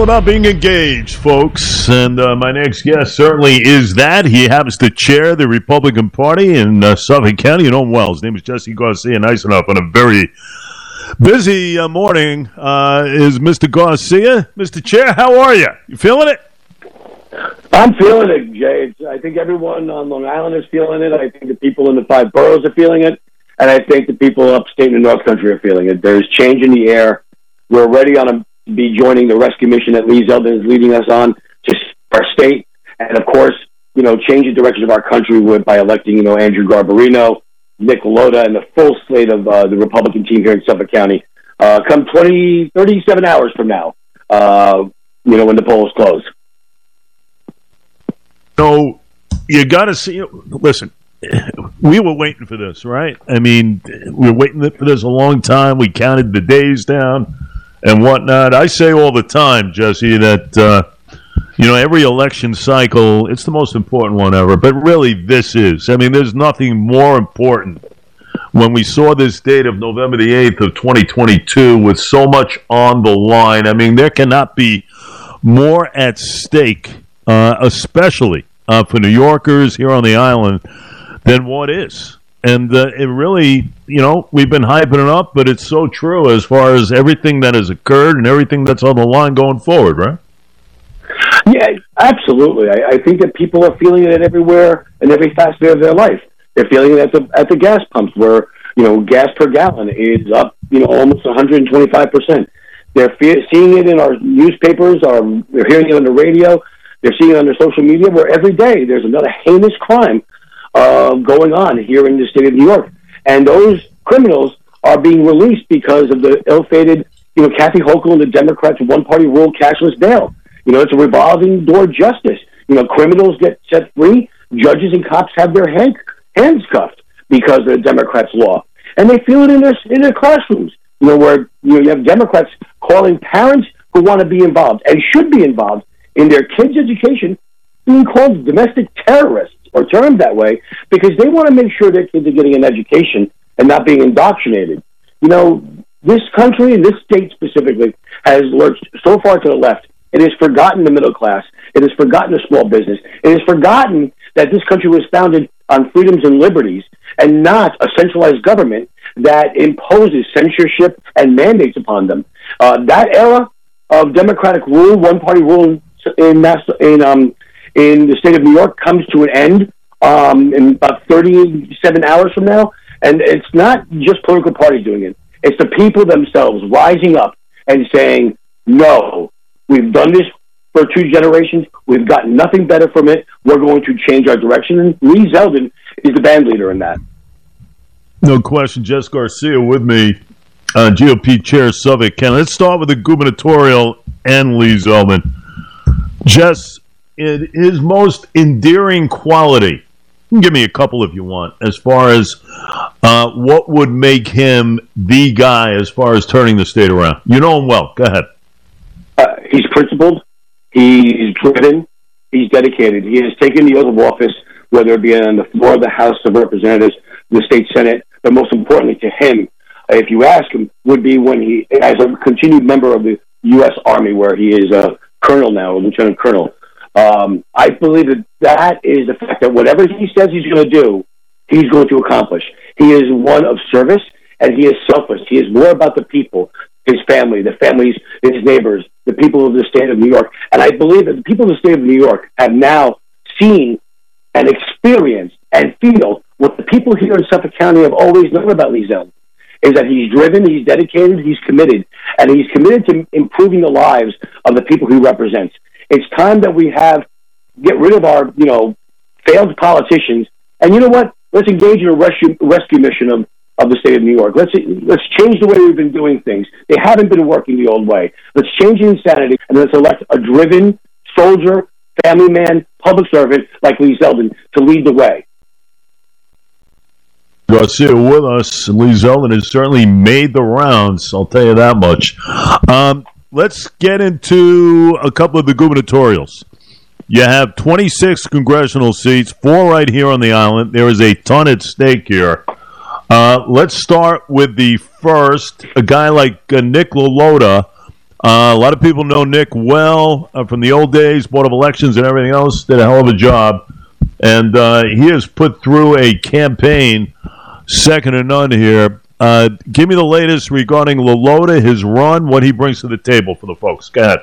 all about being engaged, folks. And my next guest certainly is that. He happens to chair the Republican Party in Suffolk County. You know him well. His name is Jesse Garcia. Nice enough on a very busy morning is Mr. Garcia. Mr. Chair, how are you? You feeling it? I'm feeling it, Jay. I think everyone on Long Island is feeling it. I think the people in the five boroughs are feeling it. And I think the people upstate and North Country are feeling it. There's change in the air. We're already on to be joining the rescue mission that Lee Zeldin is leading us on to our state. And, of course, you know, change the direction of our country by electing, you know, Andrew Garbarino, Nick Lalota, and the full slate of the Republican team here in Suffolk County. Come 37 hours from now, you know, when the polls close. So you got to see – listen, we were waiting for this, right? I mean, we were waiting for this a long time. We counted the days down and whatnot. I say all the time, Jesse, that, you know, every election cycle, it's the most important one ever. But really, this is. I mean, there's nothing more important. When we saw this date of November the 8th of 2022 with so much on the line, I mean, there cannot be more at stake, especially for New Yorkers here on the island, than what is. And it really, you know, we've been hyping it up, but it's so true as far as everything that has occurred and everything that's on the line going forward, right? Yeah, absolutely. I think that people are feeling it everywhere in every facet of their life. They're feeling it at the gas pumps where, you know, gas per gallon is up, you know, almost 125%. They're seeing it in our newspapers, they're hearing it on the radio, they're seeing it on their social media, where every day there's another heinous crime going on here in the state of New York. And those criminals are being released because of the ill-fated, you know, Kathy Hochul and the Democrats' one-party rule cashless bail. You know, it's a revolving door justice. You know, criminals get set free. Judges and cops have their hands cuffed because of the Democrats' law. And they feel it in their classrooms, you know, where, you know, you have Democrats calling parents who want to be involved and should be involved in their kids' education being called domestic terrorists, or termed that way, because they want to make sure their kids are getting an education and not being indoctrinated. You know, this country, and this state specifically, has lurched so far to the left. It has forgotten the middle class. It has forgotten the small business. It has forgotten that this country was founded on freedoms and liberties and not a centralized government that imposes censorship and mandates upon them. That era of democratic rule, one-party rule in the state of New York comes to an end in about 37 hours from now. And it's not just political parties doing it. It's the people themselves rising up and saying, no, we've done this for two generations. We've gotten nothing better from it. We're going to change our direction. And Lee Zeldin is the band leader in that. No question. Jess Garcia with me, GOP Chair Suffolk County. Let's start with the gubernatorial and Lee Zeldin. Jess, his most endearing quality, give me a couple if you want, as far as what would make him the guy as far as turning the state around. You know him well. Go ahead. He's principled. He's driven. He's dedicated. He has taken the oath of office, whether it be on the floor of the House of Representatives, the state Senate, but most importantly to him, if you ask him, would be when he, as a continued member of the U.S. Army, where he is a colonel now, a lieutenant colonel. I believe that is the fact that whatever he says he's going to do, he's going to accomplish. He is one of service, and he is selfless. He is more about the people, his family, the families, his neighbors, the people of the state of New York. And I believe that the people of the state of New York have now seen and experienced and feel what the people here in Suffolk County have always known about Lee Zeldin, is that he's driven, he's dedicated, he's committed, and he's committed to improving the lives of the people he represents. It's time that we get rid of our, you know, failed politicians. And you know what? Let's engage in a rescue mission of the state of New York. Let's change the way we've been doing things. They haven't been working the old way. Let's change the insanity, and let's elect a driven soldier, family man, public servant like Lee Zeldin to lead the way. Garcia with us. Lee Zeldin has certainly made the rounds, I'll tell you that much. Let's get into a couple of the gubernatorials. You have 26 congressional seats, 4 right here on the island. There is a ton at stake here. Let's start with the first, a guy like Nick Lalota, A lot of people know Nick well from the old days, Board of Elections and everything else. Did a hell of a job. And he has put through a campaign, second to none here. Give me the latest regarding Lalota, his run, what he brings to the table for the folks. Go ahead.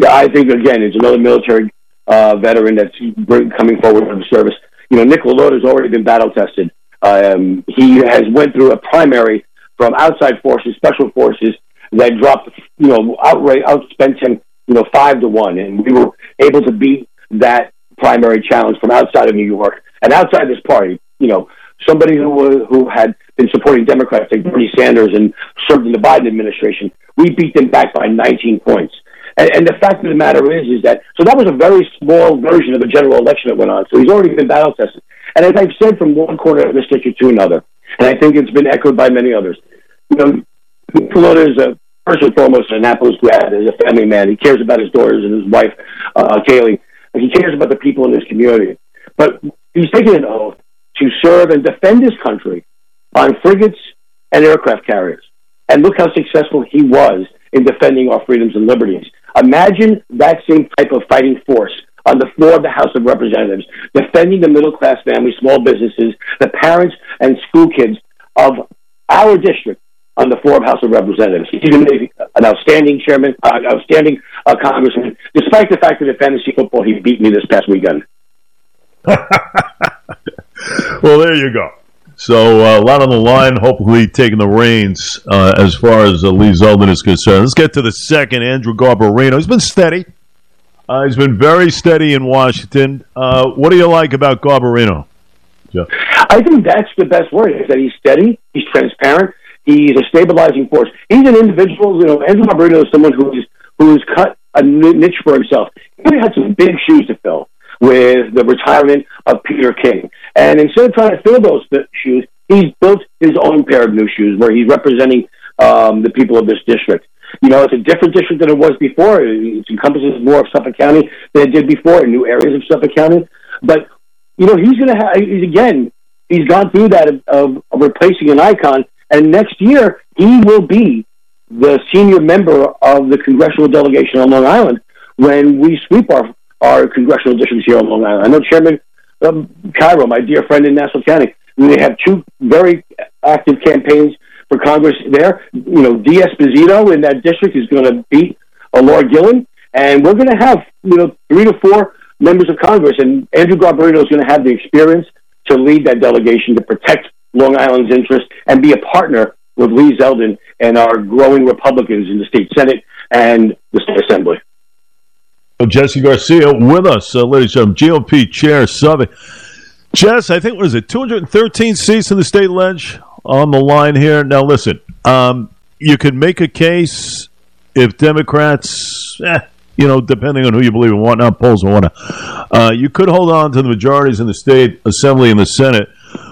Yeah, I think, again, it's another military veteran that's coming forward for the service. You know, Nick Lalota's already been battle-tested. He has went through a primary from outside forces, special forces, that dropped, you know, outright outspent him, you know, 5-1. And we were able to beat that primary challenge from outside of New York and outside this party. You know, somebody who had been supporting Democrats like Bernie Sanders and served in the Biden administration, we beat them back by 19 points. And the fact of the matter is that, so that was a very small version of a general election that went on. So he's already been battle tested. And as I've said from one corner of the district to another, and I think it's been echoed by many others, you know, Lalota is a, first and foremost, an Annapolis grad, is a family man. He cares about his daughters and his wife, Kaylee. He cares about the people in his community. But he's taken an oath to serve and defend his country on frigates and aircraft carriers. And look how successful he was in defending our freedoms and liberties. Imagine that same type of fighting force on the floor of the House of Representatives, defending the middle-class families, small businesses, the parents and school kids of our district on the floor of House of Representatives. He's an outstanding chairman, outstanding congressman, despite the fact that in fantasy football he beat me this past weekend. Well, there you go. So a lot on the line, hopefully taking the reins as far as Lee Zeldin is concerned. Let's get to the second, Andrew Garbarino. He's been steady. He's been very steady in Washington. What do you like about Garbarino? Jeff? I think that's the best word, is that he's steady, he's transparent, he's a stabilizing force. He's an individual. You know, Andrew Garbarino is someone who's cut a niche for himself. He really had some big shoes to fill with the retirement of Peter King. And instead of trying to fill those shoes, he's built his own pair of new shoes where he's representing the people of this district. You know, it's a different district than it was before. It encompasses more of Suffolk County than it did before, in new areas of Suffolk County. But, you know, he's going to have, again, he's gone through that of replacing an icon, and next year he will be the senior member of the congressional delegation on Long Island when we sweep our congressional districts here on Long Island. I know Chairman Cairo, my dear friend in Nassau County, they have two very active campaigns for Congress there. You know, D. Esposito in that district is going to beat Alora Gillen, and we're going to have, you know, 3 to 4 members of Congress, and Andrew Garbarino is going to have the experience to lead that delegation to protect Long Island's interests and be a partner with Lee Zeldin and our growing Republicans in the state Senate and the state assembly. Jesse Garcia with us, ladies and gentlemen, GOP Chair Southern. Jess, I think, what is it, 213 seats in the state ledge on the line here? Now, listen, you could make a case if Democrats, you know, depending on who you believe in, whatnot, polls and whatnot, you could hold on to the majorities in the state assembly and the Senate.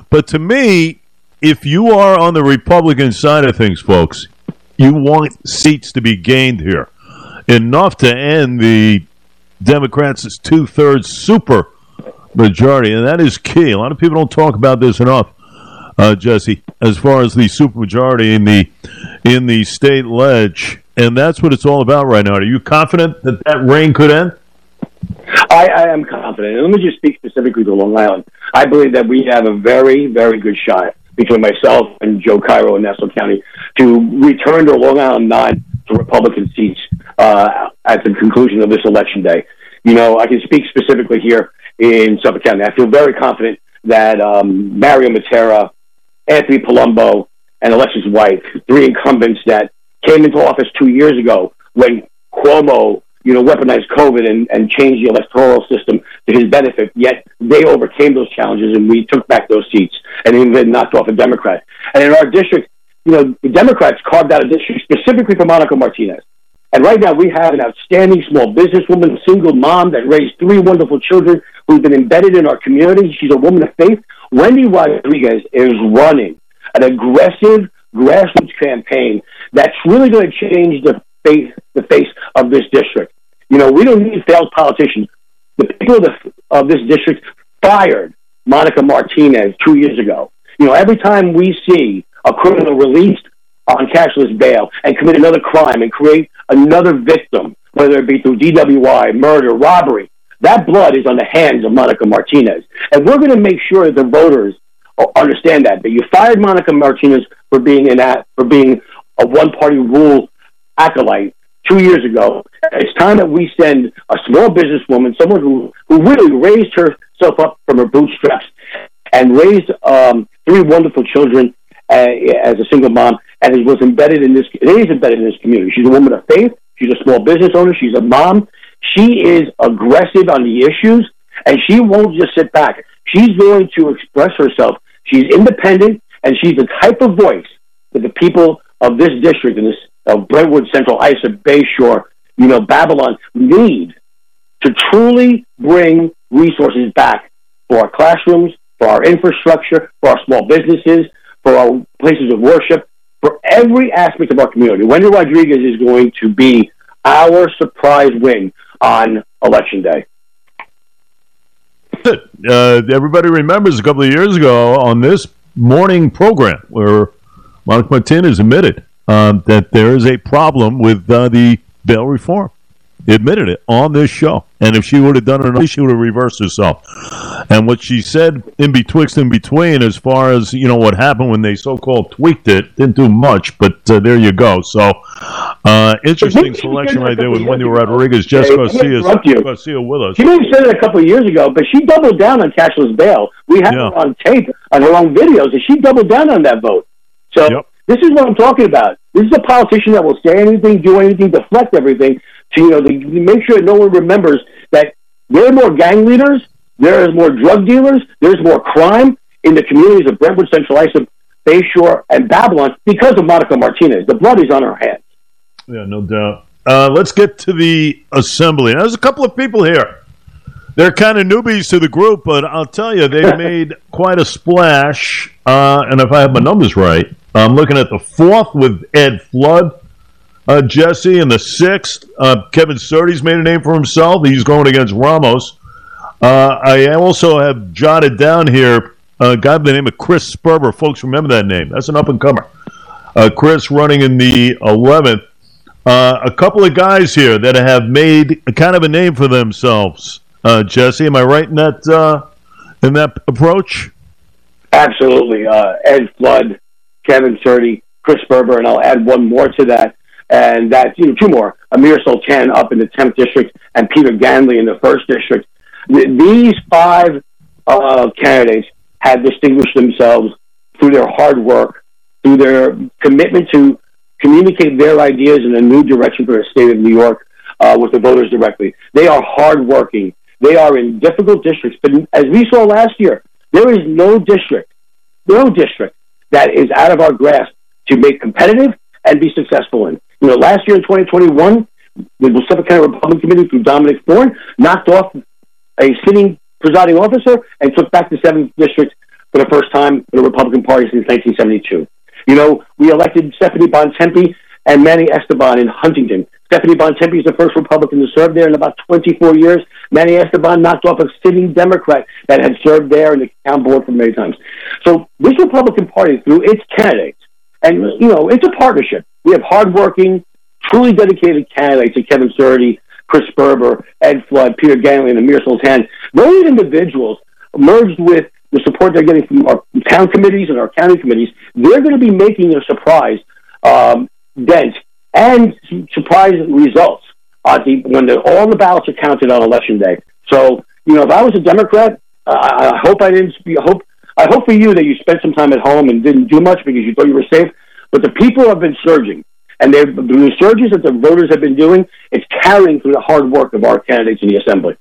But to me, if you are on the Republican side of things, folks, you want seats to be gained here. Enough to end the Democrats' 2/3 super majority, and that is key. A lot of people don't talk about this enough, Jesse, as far as the super majority in the state ledge, and that's what it's all about right now. Are you confident that reign could end? I am confident. And let me just speak specifically to Long Island. I believe that we have a very, very good shot between myself and Joe Cairo in Nassau County to return to Long Island 9 to Republican seats at the conclusion of this election day. You know, I can speak specifically here in Suffolk County. I feel very confident that Mario Matera, Anthony Palumbo, and Alexis White, three incumbents that came into office 2 years ago when Cuomo, you know, weaponized COVID and changed the electoral system to his benefit, yet they overcame those challenges and we took back those seats and even knocked off a Democrat. And in our district, you know, the Democrats carved out a district specifically for Monica Martinez. And right now we have an outstanding small businesswoman, single mom that raised three wonderful children who's been embedded in our community. She's a woman of faith. Wendy Rodriguez is running an aggressive grassroots campaign that's really going to change the face of this district. You know, we don't need failed politicians. The people of this district fired Monica Martinez 2 years ago. You know, every time we see a criminal released, on cashless bail and commit another crime and create another victim, whether it be through DWI, murder, robbery, that blood is on the hands of Monica Martinez. And we're going to make sure that the voters understand that. But you fired Monica Martinez for being a one-party rule acolyte 2 years ago. It's time that we send a small businesswoman, someone who really raised herself up from her bootstraps and raised three wonderful children as a single mom, and was embedded in this. It is embedded in this community. She's a woman of faith. She's a small business owner. She's a mom. She is aggressive on the issues, and she won't just sit back. She's going to express herself. She's independent, and she's the type of voice that the people of this district, and this Brentwood, Central Isa, Bayshore, Babylon, need to truly bring resources back for our classrooms, for our infrastructure, for our small businesses, for our places of worship, for every aspect of our community. Wendy Rodriguez is going to be our surprise win on Election Day. Everybody remembers a couple of years ago on this morning program where Monica Martinez admitted that there is a problem with the bail reform. He admitted it on this show. And if she would have done it enough, she would have reversed herself. And what she said in betwixt and between as far as, what happened when they so-called tweaked it, didn't do much, but there you go. So, interesting selection right there with Wendy Rodriguez, Jess Garcia with us. She maybe said it a couple of years ago, but she doubled down on cashless bail. We have it on tape, on her own videos, and she doubled down on that vote. So, this is what I'm talking about. This is a politician that will say anything, do anything, deflect everything, to make sure no one remembers that there are more gang leaders, there is more drug dealers, there's more crime in the communities of Brentwood, Central Islip, Bayshore, and Babylon because of Monica Martinez. The blood is on her hands. Yeah, no doubt. Let's get to the assembly. Now, there's a couple of people here. They're kind of newbies to the group, but I'll tell you, they've made quite a splash. And if I have my numbers right, I'm looking at the 4th with Ed Flood. Jesse in the 6th. Kevin Surdy's made a name for himself. He's going against Ramos. I also have jotted down here a guy by the name of Chris Sperber. Folks, remember that name. That's an up-and-comer. Chris running in the 11th. A couple of guys here that have made kind of a name for themselves. Jesse, am I right in that approach? Absolutely. Ed Flood, Kevin Surdy, Chris Sperber, and I'll add one more to that. And that's two more, Amir Sultan up in the 10th district and Peter Ganley in the 1st district. These 5 candidates have distinguished themselves through their hard work, through their commitment to communicate their ideas in a new direction for the state of New York with the voters directly. They are hardworking. They are in difficult districts. But as we saw last year, there is no district that is out of our grasp to make competitive and be successful in. Last year in 2021, the Suffolk County Republican Committee through Dominic Ford knocked off a sitting presiding officer and took back the 7th district for the first time for the Republican Party since 1972. We elected Stephanie Bontempe and Manny Esteban in Huntington. Stephanie Bontempe is the first Republican to serve there in about 24 years. Manny Esteban knocked off a sitting Democrat that had served there in the town board for many times. So this Republican Party, through its candidates, and, it's a partnership. We have hardworking, truly dedicated candidates like Kevin Surdy, Chris Sperber, Ed Flood, Peter Ganley, and Amir Sultan. Those individuals, merged with the support they're getting from our town committees and our county committees, they're going to be making a surprise dent and surprise results when all the ballots are counted on Election Day. So, if I was a Democrat, I hope for you that you spent some time at home and didn't do much because you thought you were safe. But the people have been surging. And the surges that the voters have been doing, it's carrying through the hard work of our candidates in the assembly.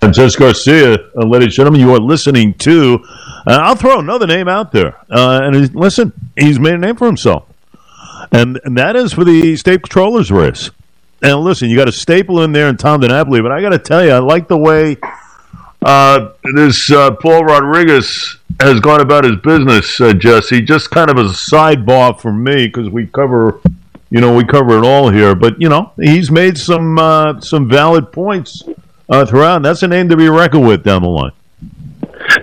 I'm Jess Garcia, ladies and gentlemen. You are listening to... I'll throw another name out there. He's made a name for himself. And that is for the state controller's race. And listen, you got a staple in there in Tom DiNapoli. But I got to tell you, I like the way... this Paul Rodriguez has gone about his business, Jesse. Just kind of as a sidebar for me because we cover it all here. But he's made some valid points throughout. And that's a name to be reckoned with down the line.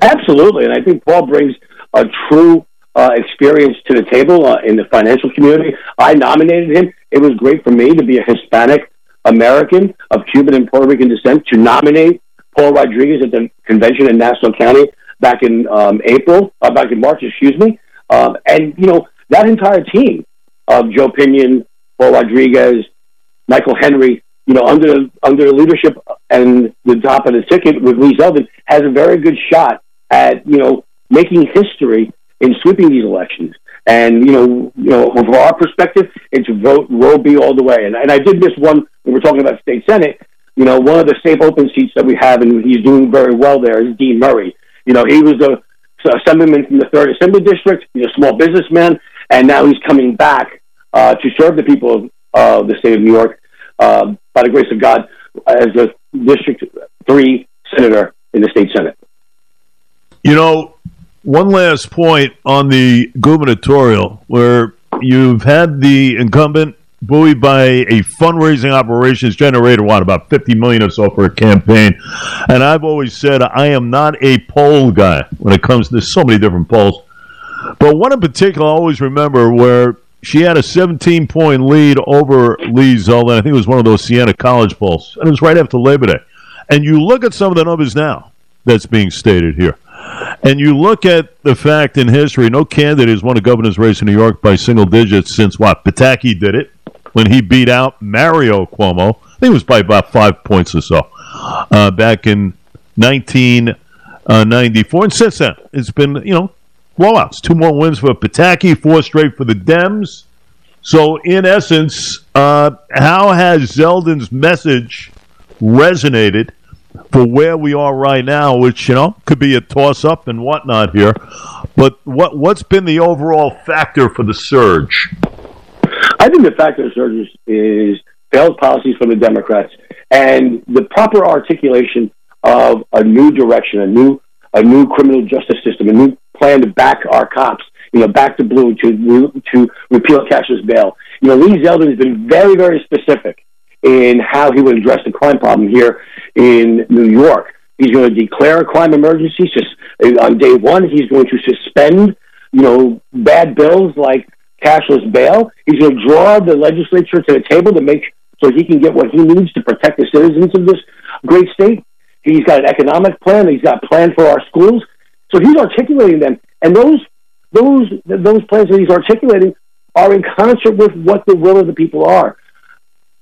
Absolutely, and I think Paul brings a true experience to the table in the financial community. I nominated him. It was great for me to be a Hispanic American of Cuban and Puerto Rican descent to nominate Paul Rodriguez at the convention in Nassau County back in March, and you know, that entire team of Joe Pinion, Paul Rodriguez, Michael Henry, you know, under the leadership and the top of the ticket with Lee Zeldin, has a very good shot at, you know, making history in sweeping these elections. And, you know, from our perspective, it's vote Roe B all the way. And I did miss one when we're talking about state Senate. You know, one of the safe open seats that we have, and he's doing very well there, is Dean Murray. You know, he was the assemblyman from the 3rd Assembly District. He's a small businessman, and now he's coming back to serve the people of the state of New York by the grace of God as the District 3 senator in the state Senate. You know, one last point on the gubernatorial, where you've had the incumbent buoyed by a fundraising operations generator, what, about $50 million or so for a campaign. And I've always said I am not a poll guy when it comes to this, so many different polls. But one in particular I always remember where she had a 17-point lead over Lee Zeldin. I think it was one of those Siena College polls. And it was right after Labor Day. And you look at some of the numbers now that's being stated here. And you look at the fact in history, no candidate has won a governor's race in New York by single digits since, what, Pataki did it when he beat out Mario Cuomo. I think it was by about 5 points or so back in 1994. And since then, it's been, you know, blowouts. 2 more wins for Pataki, 4 straight for the Dems. So, in essence, how has Zeldin's message resonated for where we are right now, which, you know, could be a toss-up and whatnot here, but what's been the overall factor for the surge? I think the factor of the surge is failed policies from the Democrats and the proper articulation of a new direction, a new criminal justice system, a new plan to back our cops, you know, back to blue, to repeal cashless bail. You know, Lee Zeldin has been very, very specific in how he would address the crime problem here in New York. He's going to declare a crime emergency. On day one, he's going to suspend, you know, bad bills like cashless bail. He's going to draw the legislature to the table to make so he can get what he needs to protect the citizens of this great state. He's got an economic plan. He's got a plan for our schools. So he's articulating them, and those plans that he's articulating are in concert with what the will of the people are.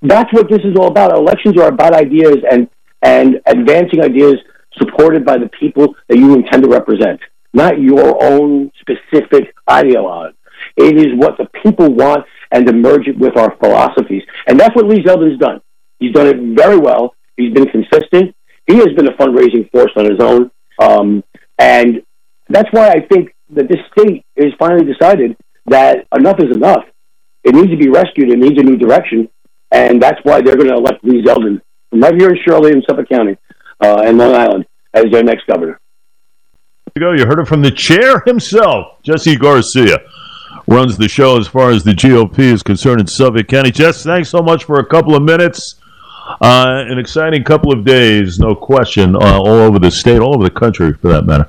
That's what this is all about. Elections are about ideas and advancing ideas supported by the people that you intend to represent, not your own specific ideologue. It is what the people want and to merge it with our philosophies. And that's what Lee Zeldin's done. He's done it very well. He's been consistent. He has been a fundraising force on his own. And that's why I think that this state is finally decided that enough is enough. It needs to be rescued. It needs a new direction. And that's why they're going to elect Lee Zeldin from right here in Shirley and Suffolk County and Long Island as their next governor. There you go. You heard it from the chair himself. Jesse Garcia runs the show as far as the GOP is concerned in Suffolk County. Jess, thanks so much for a couple of minutes. An exciting couple of days, no question, all over the state, all over the country for that matter,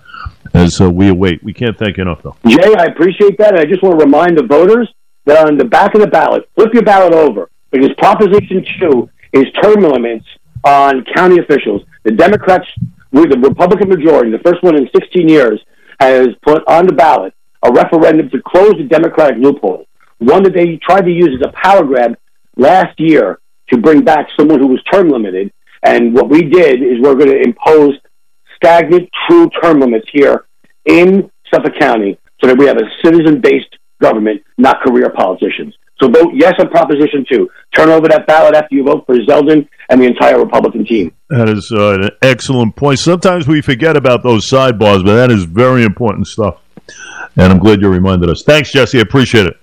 as we await. We can't thank you enough, though. Jay, I appreciate that. And I just want to remind the voters that on the back of the ballot, flip your ballot over, because Proposition 2 is term limits on county officials. The Democrats, with the Republican majority, the first one in 16 years, has put on the ballot a referendum to close the Democratic loophole, one that they tried to use as a power grab last year to bring back someone who was term limited. And what we did is we're going to impose stagnant, true term limits here in Suffolk County so that we have a citizen-based government, not career politicians. So vote yes on Proposition 2. Turn over that ballot after you vote for Zeldin and the entire Republican team. That is an excellent point. Sometimes we forget about those sidebars, but that is very important stuff. And I'm glad you reminded us. Thanks, Jesse. I appreciate it.